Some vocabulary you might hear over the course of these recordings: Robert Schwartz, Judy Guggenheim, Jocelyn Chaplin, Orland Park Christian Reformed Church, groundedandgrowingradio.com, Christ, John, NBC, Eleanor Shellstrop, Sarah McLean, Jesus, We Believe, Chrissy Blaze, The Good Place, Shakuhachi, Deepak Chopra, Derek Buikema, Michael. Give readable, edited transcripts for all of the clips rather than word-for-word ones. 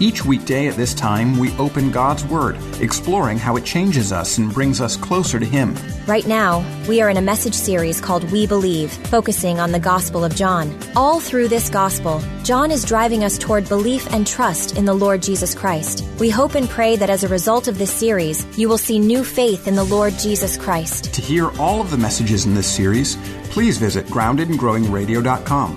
Each weekday at this time, we open God's Word, exploring how it changes us and brings us closer to Him. Right now, we are in a message series called We Believe, focusing on the Gospel of John. All through this Gospel, John is driving us toward belief and trust in the Lord Jesus Christ. We hope and pray that as a result of this series, you will see new faith in the Lord Jesus Christ. To hear all of the messages in this series, please visit groundedandgrowingradio.com.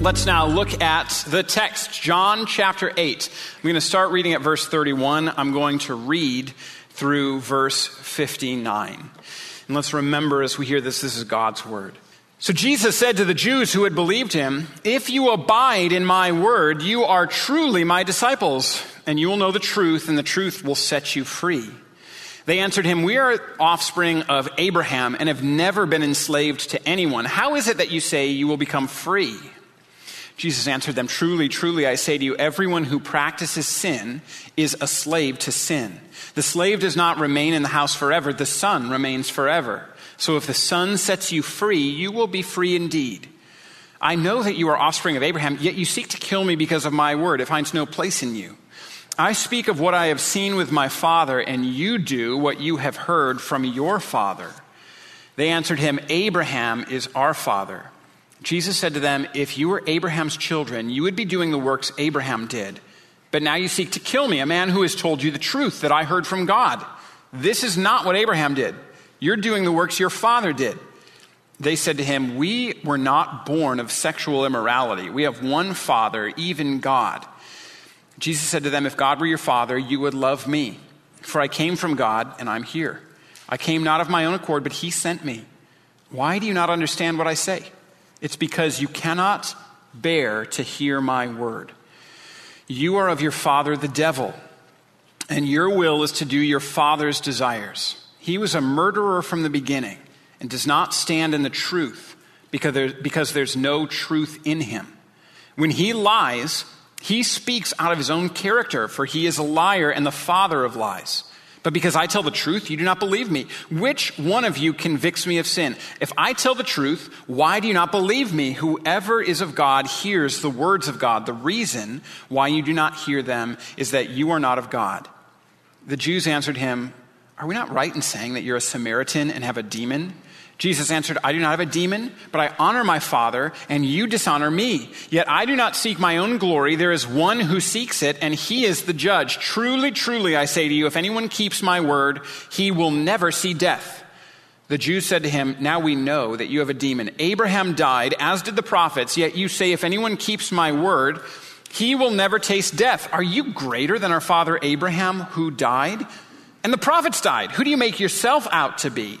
Let's now look at the text, John chapter 8. I'm going to start reading at verse 31. I'm going to read through verse 59. And let's remember as we hear this, this is God's word. So Jesus said to the Jews who had believed him, "If you abide in my word, you are truly my disciples, and you will know the truth, and the truth will set you free." They answered him, "We are offspring of Abraham and have never been enslaved to anyone. How is it that you say you will become free?" Jesus answered them, "Truly, truly, I say to you, everyone who practices sin is a slave to sin. The slave does not remain in the house forever. The son remains forever. So if the son sets you free, you will be free indeed. I know that you are offspring of Abraham, yet you seek to kill me because of my word. It finds no place in you. I speak of what I have seen with my father, and you do what you have heard from your father." They answered him, "Abraham is our father." Jesus said to them, "If you were Abraham's children, you would be doing the works Abraham did. But now you seek to kill me, a man who has told you the truth that I heard from God. This is not what Abraham did. You're doing the works your father did." They said to him, "We were not born of sexual immorality. We have one father, even God." Jesus said to them, "If God were your father, you would love me. For I came from God, and I'm here. I came not of my own accord, but he sent me. Why do you not understand what I say? It's because you cannot bear to hear my word. You are of your father, the devil, and your will is to do your father's desires. He was a murderer from the beginning and does not stand in the truth because there's no truth in him. When he lies, he speaks out of his own character, for he is a liar and the father of lies. But because I tell the truth, you do not believe me. Which one of you convicts me of sin? If I tell the truth, why do you not believe me? Whoever is of God hears the words of God. The reason why you do not hear them is that you are not of God." The Jews answered him, "Are we not right in saying that you're a Samaritan and have a demon?" Jesus answered, "I do not have a demon, but I honor my Father, and you dishonor me. Yet I do not seek my own glory. There is one who seeks it, and he is the judge. Truly, truly, I say to you, if anyone keeps my word, he will never see death." The Jews said to him, "Now we know that you have a demon. Abraham died, as did the prophets, yet you say, if anyone keeps my word, he will never taste death. Are you greater than our father Abraham, who died? And the prophets died. Who do you make yourself out to be?"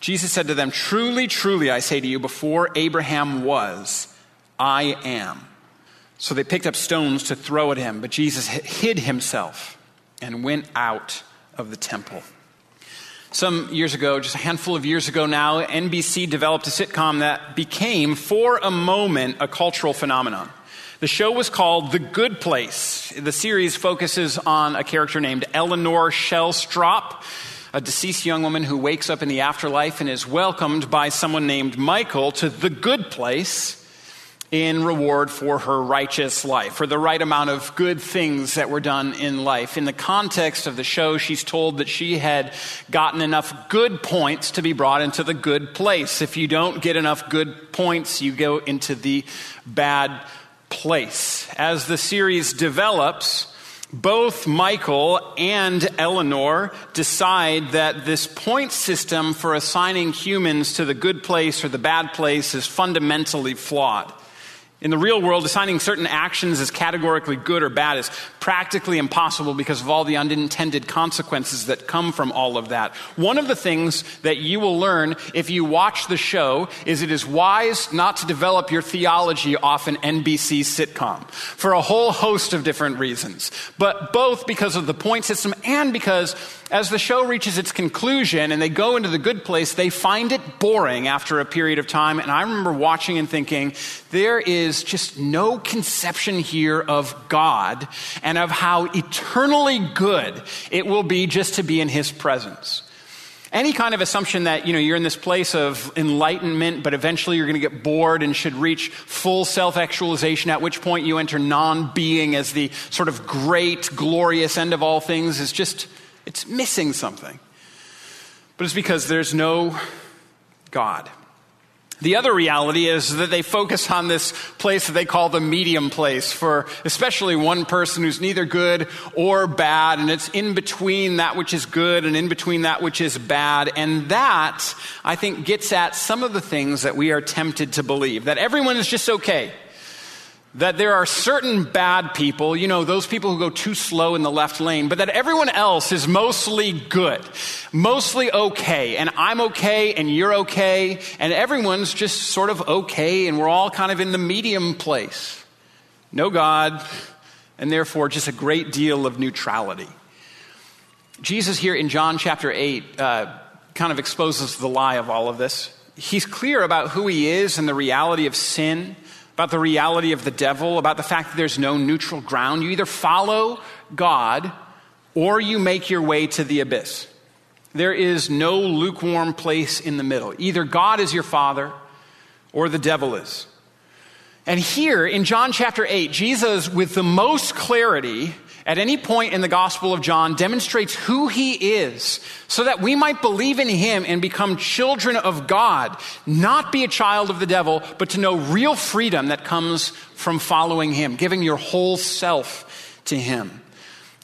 Jesus said to them, "Truly, truly, I say to you, before Abraham was, I am." So they picked up stones to throw at him, but Jesus hid himself and went out of the temple. Some years ago, just a handful of years ago now, NBC developed a sitcom that became, for a moment, a cultural phenomenon. The show was called The Good Place. The series focuses on a character named Eleanor Shellstrop, a deceased young woman who wakes up in the afterlife and is welcomed by someone named Michael to the good place in reward for her righteous life, for the right amount of good things that were done in life. In the context of the show, she's told that she had gotten enough good points to be brought into the good place. If you don't get enough good points, you go into the bad place. As the series develops, both Michael and Eleanor decide that this point system for assigning humans to the good place or the bad place is fundamentally flawed. In the real world, assigning certain actions as categorically good or bad is practically impossible because of all the unintended consequences that come from all of that. One of the things that you will learn if you watch the show is it is wise not to develop your theology off an NBC sitcom for a whole host of different reasons, but both because of the point system and because as the show reaches its conclusion and they go into the good place, they find it boring after a period of time. And I remember watching and thinking, there is just no conception here of God and of how eternally good it will be just to be in his presence. Any kind of assumption that, you're in this place of enlightenment, but eventually you're going to get bored and should reach full self-actualization, at which point you enter non-being as the sort of great, glorious end of all things is just, it's missing something. But it's because there's no God. The other reality is that they focus on this place that they call the medium place for especially one person who's neither good or bad, and it's in between that which is good and in between that which is bad. And that, I think, gets at some of the things that we are tempted to believe, that everyone is just okay, that there are certain bad people, those people who go too slow in the left lane, but that everyone else is mostly good, mostly okay, and I'm okay, and you're okay, and everyone's just sort of okay, and we're all kind of in the medium place. No God, and therefore just a great deal of neutrality. Jesus here in John chapter 8 kind of exposes the lie of all of this. He's clear about who he is and the reality of sin, about the reality of the devil, about the fact that there's no neutral ground. You either follow God or you make your way to the abyss. There is no lukewarm place in the middle. Either God is your father or the devil is. And here in John chapter 8, Jesus, with the most clarity at any point in the Gospel of John, demonstrates who he is so that we might believe in him and become children of God, not be a child of the devil, but to know real freedom that comes from following him, giving your whole self to him.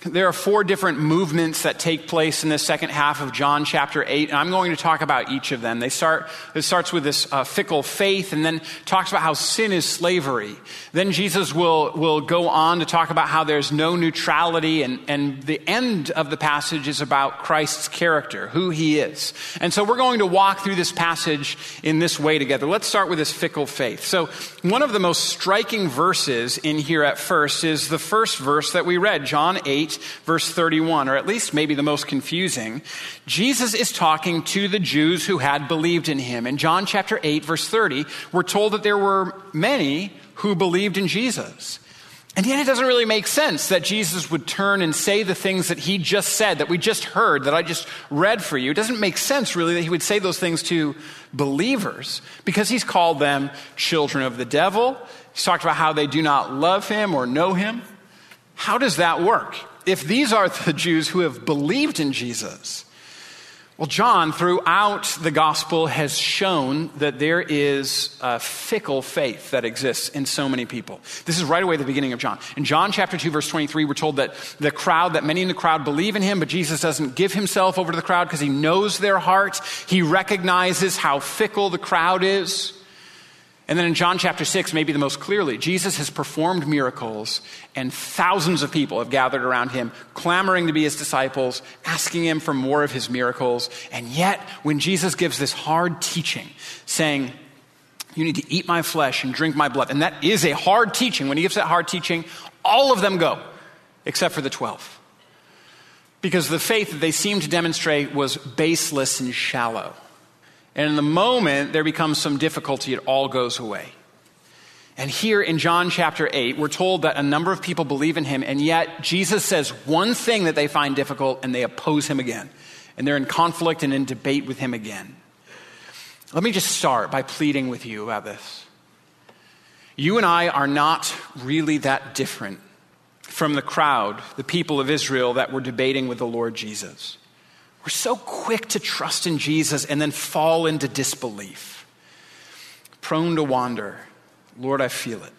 There are four different movements that take place in the second half of John chapter 8, and I'm going to talk about each of them. It starts with this fickle faith, and then talks about how sin is slavery. Then Jesus will go on to talk about how there's no neutrality, and the end of the passage is about Christ's character, who he is. And so we're going to walk through this passage in this way together. Let's start with this fickle faith. So one of the most striking verses in here at first is the first verse that we read, John 8, verse 31, or at least maybe the most confusing. Jesus is talking to the Jews who had believed in him. In John chapter 8, verse 30, we're told that there were many who believed in Jesus. And yet it doesn't really make sense that Jesus would turn and say the things that he just said, that we just heard, that I just read for you. It doesn't make sense really that he would say those things to believers because he's called them children of the devil. He's talked about how they do not love him or know him. How does that work? If these are the Jews who have believed in Jesus, well, John, throughout the gospel, has shown that there is a fickle faith that exists in so many people. This is right away at the beginning of John. In John chapter 2, verse 23, we're told that many in the crowd believe in him, but Jesus doesn't give himself over to the crowd because he knows their hearts. He recognizes how fickle the crowd is. And then in John chapter 6, maybe the most clearly, Jesus has performed miracles and thousands of people have gathered around him, clamoring to be his disciples, asking him for more of his miracles. And yet, when Jesus gives this hard teaching, saying, you need to eat my flesh and drink my blood, and that is a hard teaching. When he gives that hard teaching, all of them go, except for the 12. because the faith that they seemed to demonstrate was baseless and shallow. And in the moment, there becomes some difficulty. It all goes away. And here in John chapter 8, we're told that a number of people believe in him, and yet Jesus says one thing that they find difficult, and they oppose him again. And they're in conflict and in debate with him again. Let me just start by pleading with you about this. You and I are not really that different from the crowd, the people of Israel that were debating with the Lord Jesus. We're so quick to trust in Jesus and then fall into disbelief. Prone to wander. Lord, I feel it.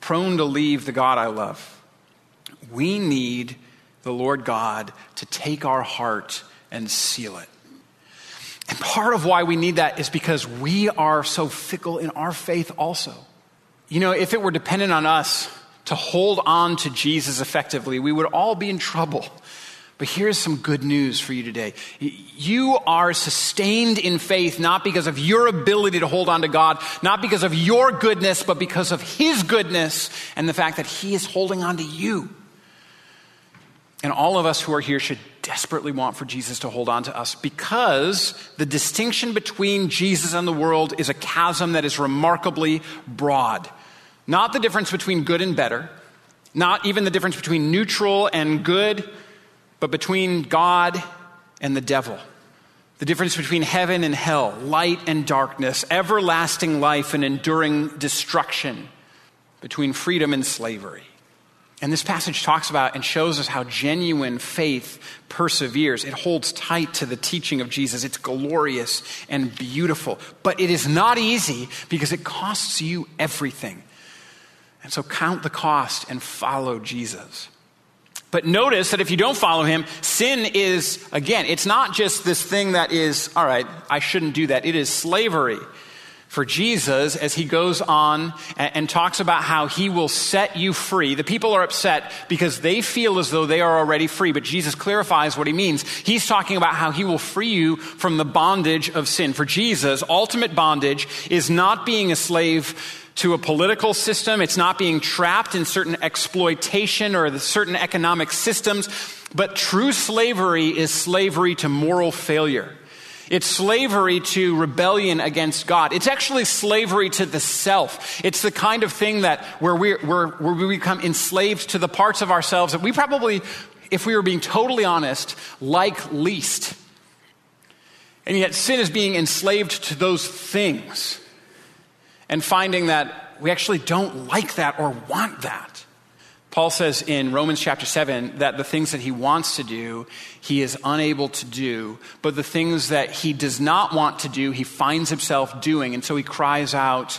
Prone to leave the God I love. We need the Lord God to take our heart and seal it. And part of why we need that is because we are so fickle in our faith also. You know, if it were dependent on us to hold on to Jesus effectively, we would all be in trouble. But here's some good news for you today. You are sustained in faith, not because of your ability to hold on to God, not because of your goodness, but because of his goodness and the fact that he is holding on to you. And all of us who are here should desperately want for Jesus to hold on to us, because the distinction between Jesus and the world is a chasm that is remarkably broad. Not the difference between good and better, not even the difference between neutral and good, but between God and the devil. The difference between heaven and hell, light and darkness, everlasting life and enduring destruction, between freedom and slavery. And this passage talks about and shows us how genuine faith perseveres. It holds tight to the teaching of Jesus. It's glorious and beautiful, but it is not easy because it costs you everything. And so count the cost and follow Jesus. But notice that if you don't follow him, sin is, again, it's not just this thing that is, all right, I shouldn't do that. It is slavery for Jesus as he goes on and talks about how he will set you free. The people are upset because they feel as though they are already free, but Jesus clarifies what he means. He's talking about how he will free you from the bondage of sin. For Jesus, ultimate bondage is not being a slave to a political system. It's not being trapped in certain exploitation or certain economic systems, but true slavery is slavery to moral failure. It's slavery to rebellion against God. It's actually slavery to the self. It's the kind of thing that where we become enslaved to the parts of ourselves that we probably, if we were being totally honest, like least. And yet sin is being enslaved to those things and finding that we actually don't like that or want that. Paul says in Romans chapter 7 that the things that he wants to do, he is unable to do, but the things that he does not want to do, he finds himself doing. And so he cries out,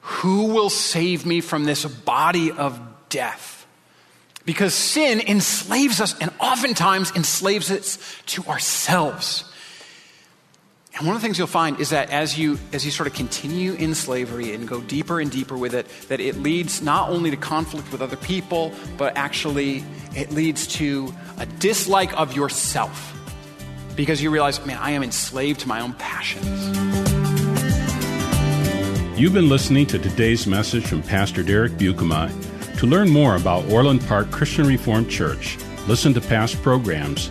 "Who will save me from this body of death?" Because sin enslaves us and oftentimes enslaves us to ourselves. And one of the things you'll find is that as you sort of continue in slavery and go deeper and deeper with it, that it leads not only to conflict with other people, but actually it leads to a dislike of yourself, because you realize, man, I am enslaved to my own passions. You've been listening to today's message from Pastor Derek Buikema. To learn more about Orland Park Christian Reformed Church, listen to past programs,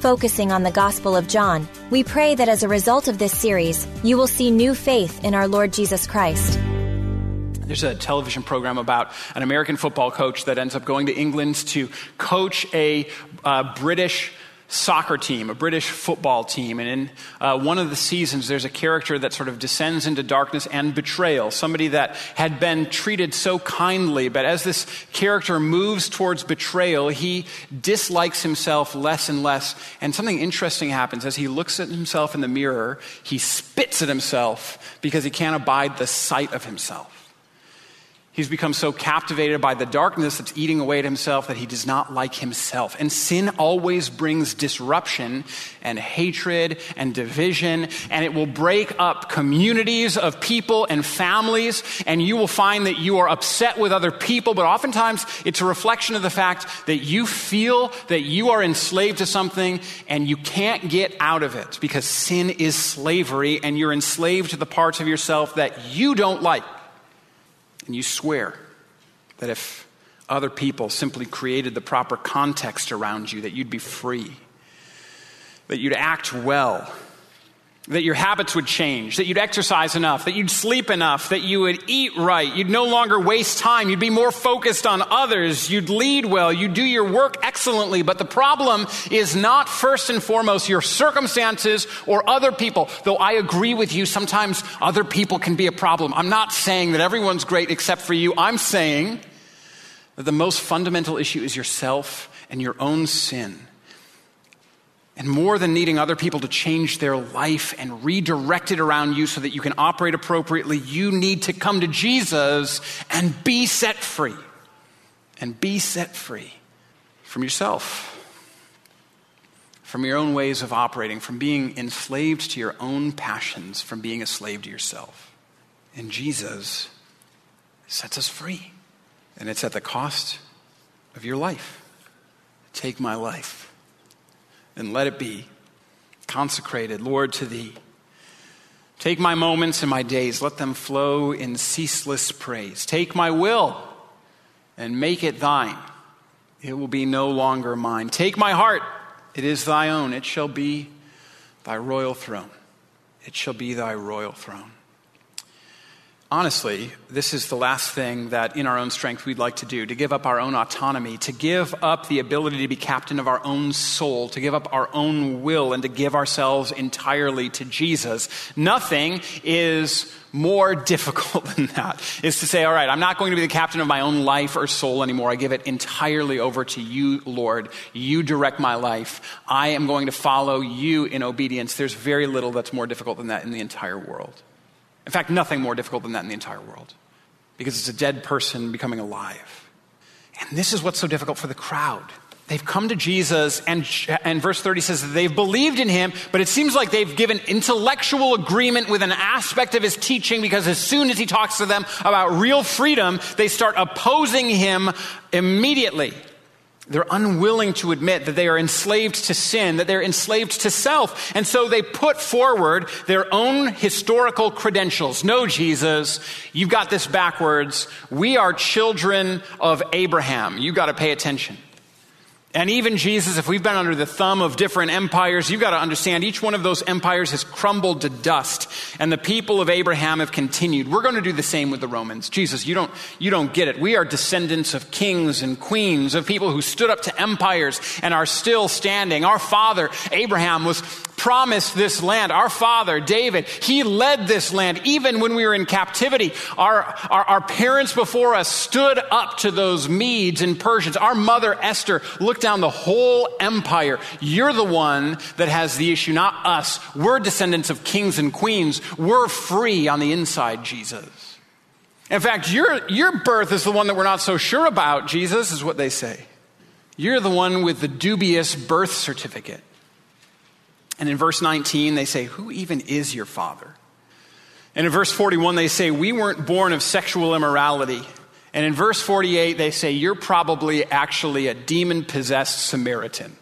focusing on the Gospel of John. We pray that as a result of this series, you will see new faith in our Lord Jesus Christ. There's a television program about an American football coach that ends up going to England to coach a British soccer team, a British football team. And in one of the seasons, there's a character that sort of descends into darkness and betrayal, somebody that had been treated so kindly. But as this character moves towards betrayal, he dislikes himself less and less. And something interesting happens. As he looks at himself in the mirror, he spits at himself because he can't abide the sight of himself. He's become so captivated by the darkness that's eating away at himself that he does not like himself. And sin always brings disruption and hatred and division, and it will break up communities of people and families, and you will find that you are upset with other people, but oftentimes it's a reflection of the fact that you feel that you are enslaved to something and you can't get out of it because sin is slavery, and you're enslaved to the parts of yourself that you don't like. And you swear that if other people simply created the proper context around you, that you'd be free, that you'd act well, that your habits would change, that you'd exercise enough, that you'd sleep enough, that you would eat right, you'd no longer waste time, you'd be more focused on others, you'd lead well, you'd do your work excellently. But the problem is not first and foremost your circumstances or other people, though I agree with you, sometimes other people can be a problem. I'm not saying that everyone's great except for you. I'm saying that the most fundamental issue is yourself and your own sin. And more than needing other people to change their life and redirect it around you so that you can operate appropriately, you need to come to Jesus and be set free. And be set free from yourself, from your own ways of operating, from being enslaved to your own passions, from being a slave to yourself. And Jesus sets us free. And it's at the cost of your life. Take my life. And let it be consecrated, Lord, to thee. Take my moments and my days. Let them flow in ceaseless praise. Take my will and make it thine. It will be no longer mine. Take my heart. It is thy own. It shall be thy royal throne. It shall be thy royal throne. Honestly, this is the last thing that in our own strength we'd like to do, to give up our own autonomy, to give up the ability to be captain of our own soul, to give up our own will, and to give ourselves entirely to Jesus. Nothing is more difficult than that, is to say, all right, I'm not going to be the captain of my own life or soul anymore. I give it entirely over to you, Lord. You direct my life. I am going to follow you in obedience. There's very little that's more difficult than that in the entire world. In fact, nothing more difficult than that in the entire world, because it's a dead person becoming alive. And this is what's so difficult for the crowd. They've come to Jesus, and verse 30 says that they've believed in him, but it seems like they've given intellectual agreement with an aspect of his teaching, because as soon as he talks to them about real freedom, they start opposing him immediately. They're unwilling to admit that they are enslaved to sin, that they're enslaved to self. And so they put forward their own historical credentials. No, Jesus, you've got this backwards. We are children of Abraham. You've got to pay attention. And even Jesus, if we've been under the thumb of different empires, you've got to understand each one of those empires has crumbled to dust, and the people of Abraham have continued. We're going to do the same with the Romans. Jesus, you don't get it. We are descendants of kings and queens, of people who stood up to empires and are still standing. Our father, Abraham, was promised this land. Our father, David, he led this land. Even when we were in captivity, our parents before us stood up to those Medes and Persians. Our mother, Esther, looked down the whole empire. You're the one that has the issue, not us. We're descendants of kings and queens. We're free on the inside, Jesus. In fact, your birth is the one that we're not so sure about, Jesus, is what they say. You're the one with the dubious birth certificate. And in verse 19, they say, who even is your father? And in verse 41, they say, we weren't born of sexual immorality. And in verse 48, they say, you're probably actually a demon-possessed Samaritan.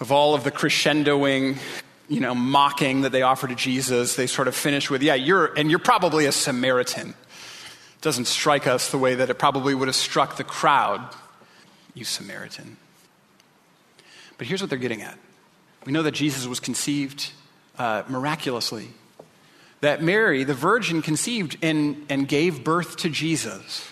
Of all of the crescendoing, mocking that they offer to Jesus, they sort of finish with, you're probably a Samaritan. It doesn't strike us the way that it probably would have struck the crowd, you Samaritan. But here's what they're getting at. We know that Jesus was conceived miraculously. That Mary, the virgin, conceived and gave birth to Jesus.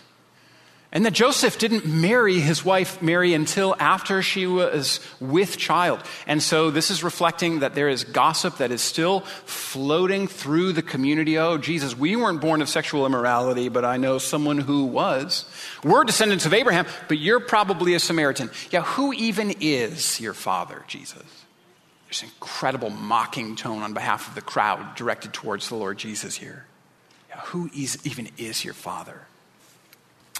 And that Joseph didn't marry his wife Mary until after she was with child. And so this is reflecting that there is gossip that is still floating through the community. Oh, Jesus, we weren't born of sexual immorality, but I know someone who was. We're descendants of Abraham, but you're probably a Samaritan. Yeah, who even is your father, Jesus? There's an incredible mocking tone on behalf of the crowd directed towards the Lord Jesus here. Who even is your father?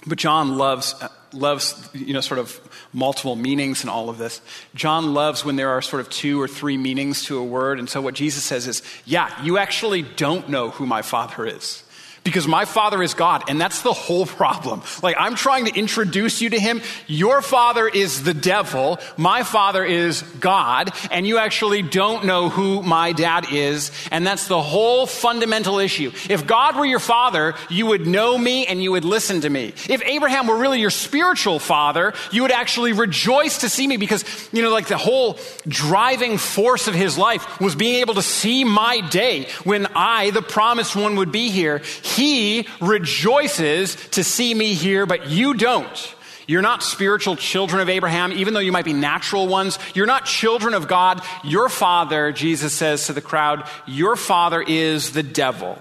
But John loves, sort of multiple meanings in all of this. John loves when there are sort of two or three meanings to a word. And so what Jesus says is, yeah, you actually don't know who my Father is, because my Father is God. And that's the whole problem. Like, I'm trying to introduce you to him. Your father is the devil. My Father is God. And you actually don't know who my dad is. And that's the whole fundamental issue. If God were your father, you would know me and you would listen to me. If Abraham were really your spiritual father, you would actually rejoice to see me, because, like, the whole driving force of his life was being able to see my day when I, the promised one, would be here. He rejoices to see me here, but you don't. You're not spiritual children of Abraham, even though you might be natural ones. You're not children of God. Your father, Jesus says to the crowd, your father is the devil.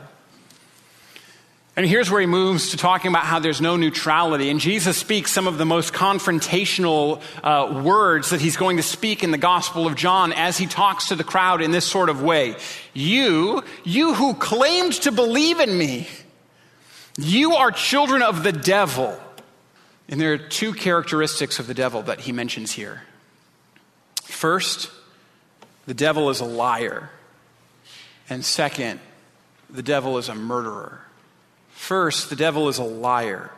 And here's where he moves to talking about how there's no neutrality. And Jesus speaks some of the most confrontational words that he's going to speak in the Gospel of John as he talks to the crowd in this sort of way. You who claimed to believe in me, you are children of the devil. And there are two characteristics of the devil that he mentions here. First, the devil is a liar. And second, the devil is a murderer. First, the devil is a liar.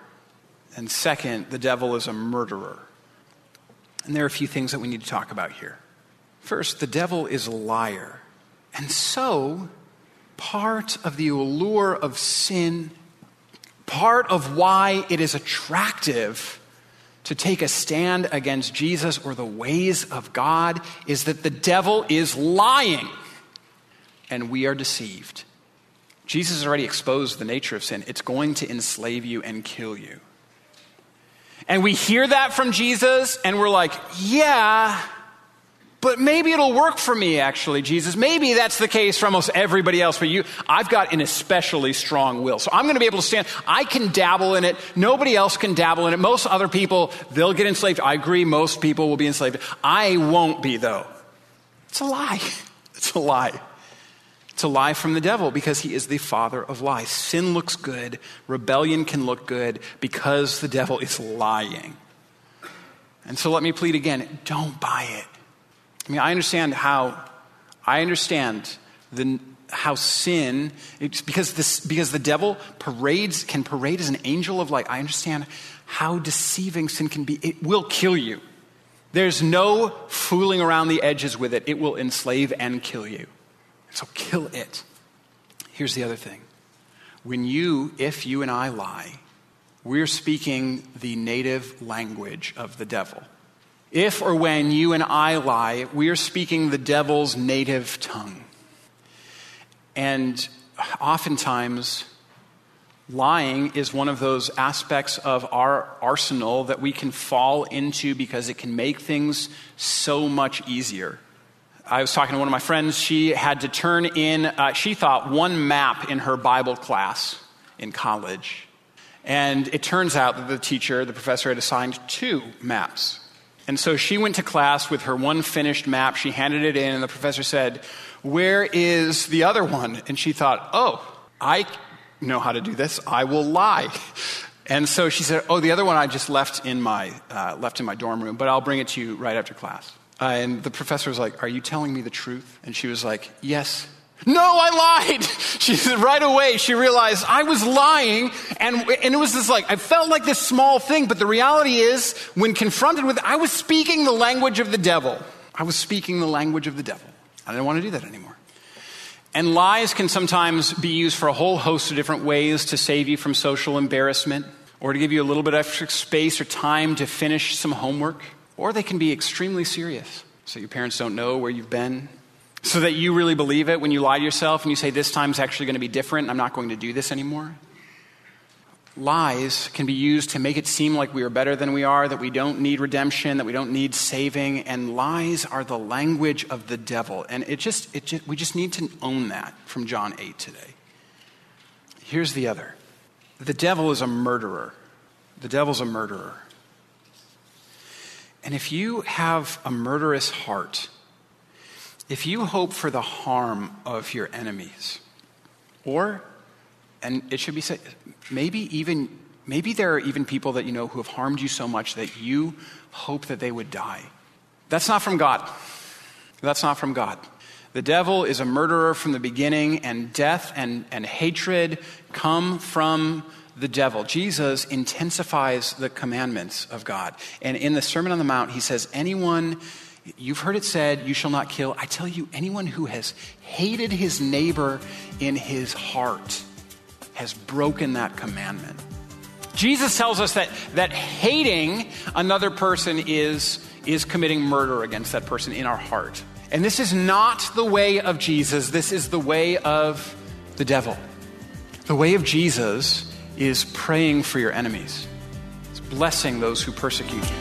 And second, the devil is a murderer. And there are a few things that we need to talk about here. First, the devil is a liar. And so, part of the allure of sin, part of why it is attractive to take a stand against Jesus or the ways of God, is that the devil is lying and we are deceived. Jesus has already exposed the nature of sin. It's going to enslave you and kill you. And we hear that from Jesus and we're like, yeah, but maybe it'll work for me, actually, Jesus. Maybe that's the case for almost everybody else. But I've got an especially strong will. So I'm going to be able to stand. I can dabble in it. Nobody else can dabble in it. Most other people, they'll get enslaved. I agree, most people will be enslaved. I won't be, though. It's a lie. It's a lie. It's a lie from the devil, because he is the father of lies. Sin looks good. Rebellion can look good because the devil is lying. And so let me plead again, don't buy it. I understand how sin, it's because the devil can parade as an angel of light. I understand how deceiving sin can be. It will kill you. There's no fooling around the edges with it. It will enslave and kill you. So kill it. Here's the other thing. If you and I lie, we're speaking the native language of the devil. If or when you and I lie, we are speaking the devil's native tongue. And oftentimes, lying is one of those aspects of our arsenal that we can fall into because it can make things so much easier. I was talking to one of my friends. She had to turn in, she thought, one map in her Bible class in college. And it turns out that the professor had assigned two maps. And so she went to class with her one finished map. She handed it in, and the professor said, "Where is the other one?" And she thought, "Oh, I know how to do this. I will lie." And so she said, "Oh, the other one I just left in my dorm room, but I'll bring it to you right after class." And the professor was like, "Are you telling me the truth?" And she was like, "Yes." "No, I lied." She said, right away, she realized I was lying. And it was this, I felt like this small thing. But the reality is, when confronted with, I was speaking the language of the devil. I was speaking the language of the devil. I didn't want to do that anymore. And lies can sometimes be used for a whole host of different ways to save you from social embarrassment, or to give you a little bit of extra space or time to finish some homework. Or they can be extremely serious, so your parents don't know where you've been, so that you really believe it when you lie to yourself and you say, "This time's actually going to be different. I'm not going to do this anymore." Lies can be used to make it seem like we are better than we are, that we don't need redemption, that we don't need saving. And lies are the language of the devil. And we just need to own that from John 8 today. Here's the other. The devil is a murderer. The devil's a murderer. And if you have a murderous heart, if you hope for the harm of your enemies, or, and it should be said, maybe even Maybe there are even people that you know who have harmed you so much that you hope that they would die. That's not from God. That's not from God. The devil is a murderer from the beginning, and death and hatred come from the devil. Jesus intensifies the commandments of God. And in the Sermon on the Mount, he says, anyone, you've heard it said, you shall not kill. I tell you, anyone who has hated his neighbor in his heart has broken that commandment. Jesus tells us that hating another person is committing murder against that person in our heart. And this is not the way of Jesus. This is the way of the devil. The way of Jesus is praying for your enemies. It's blessing those who persecute you.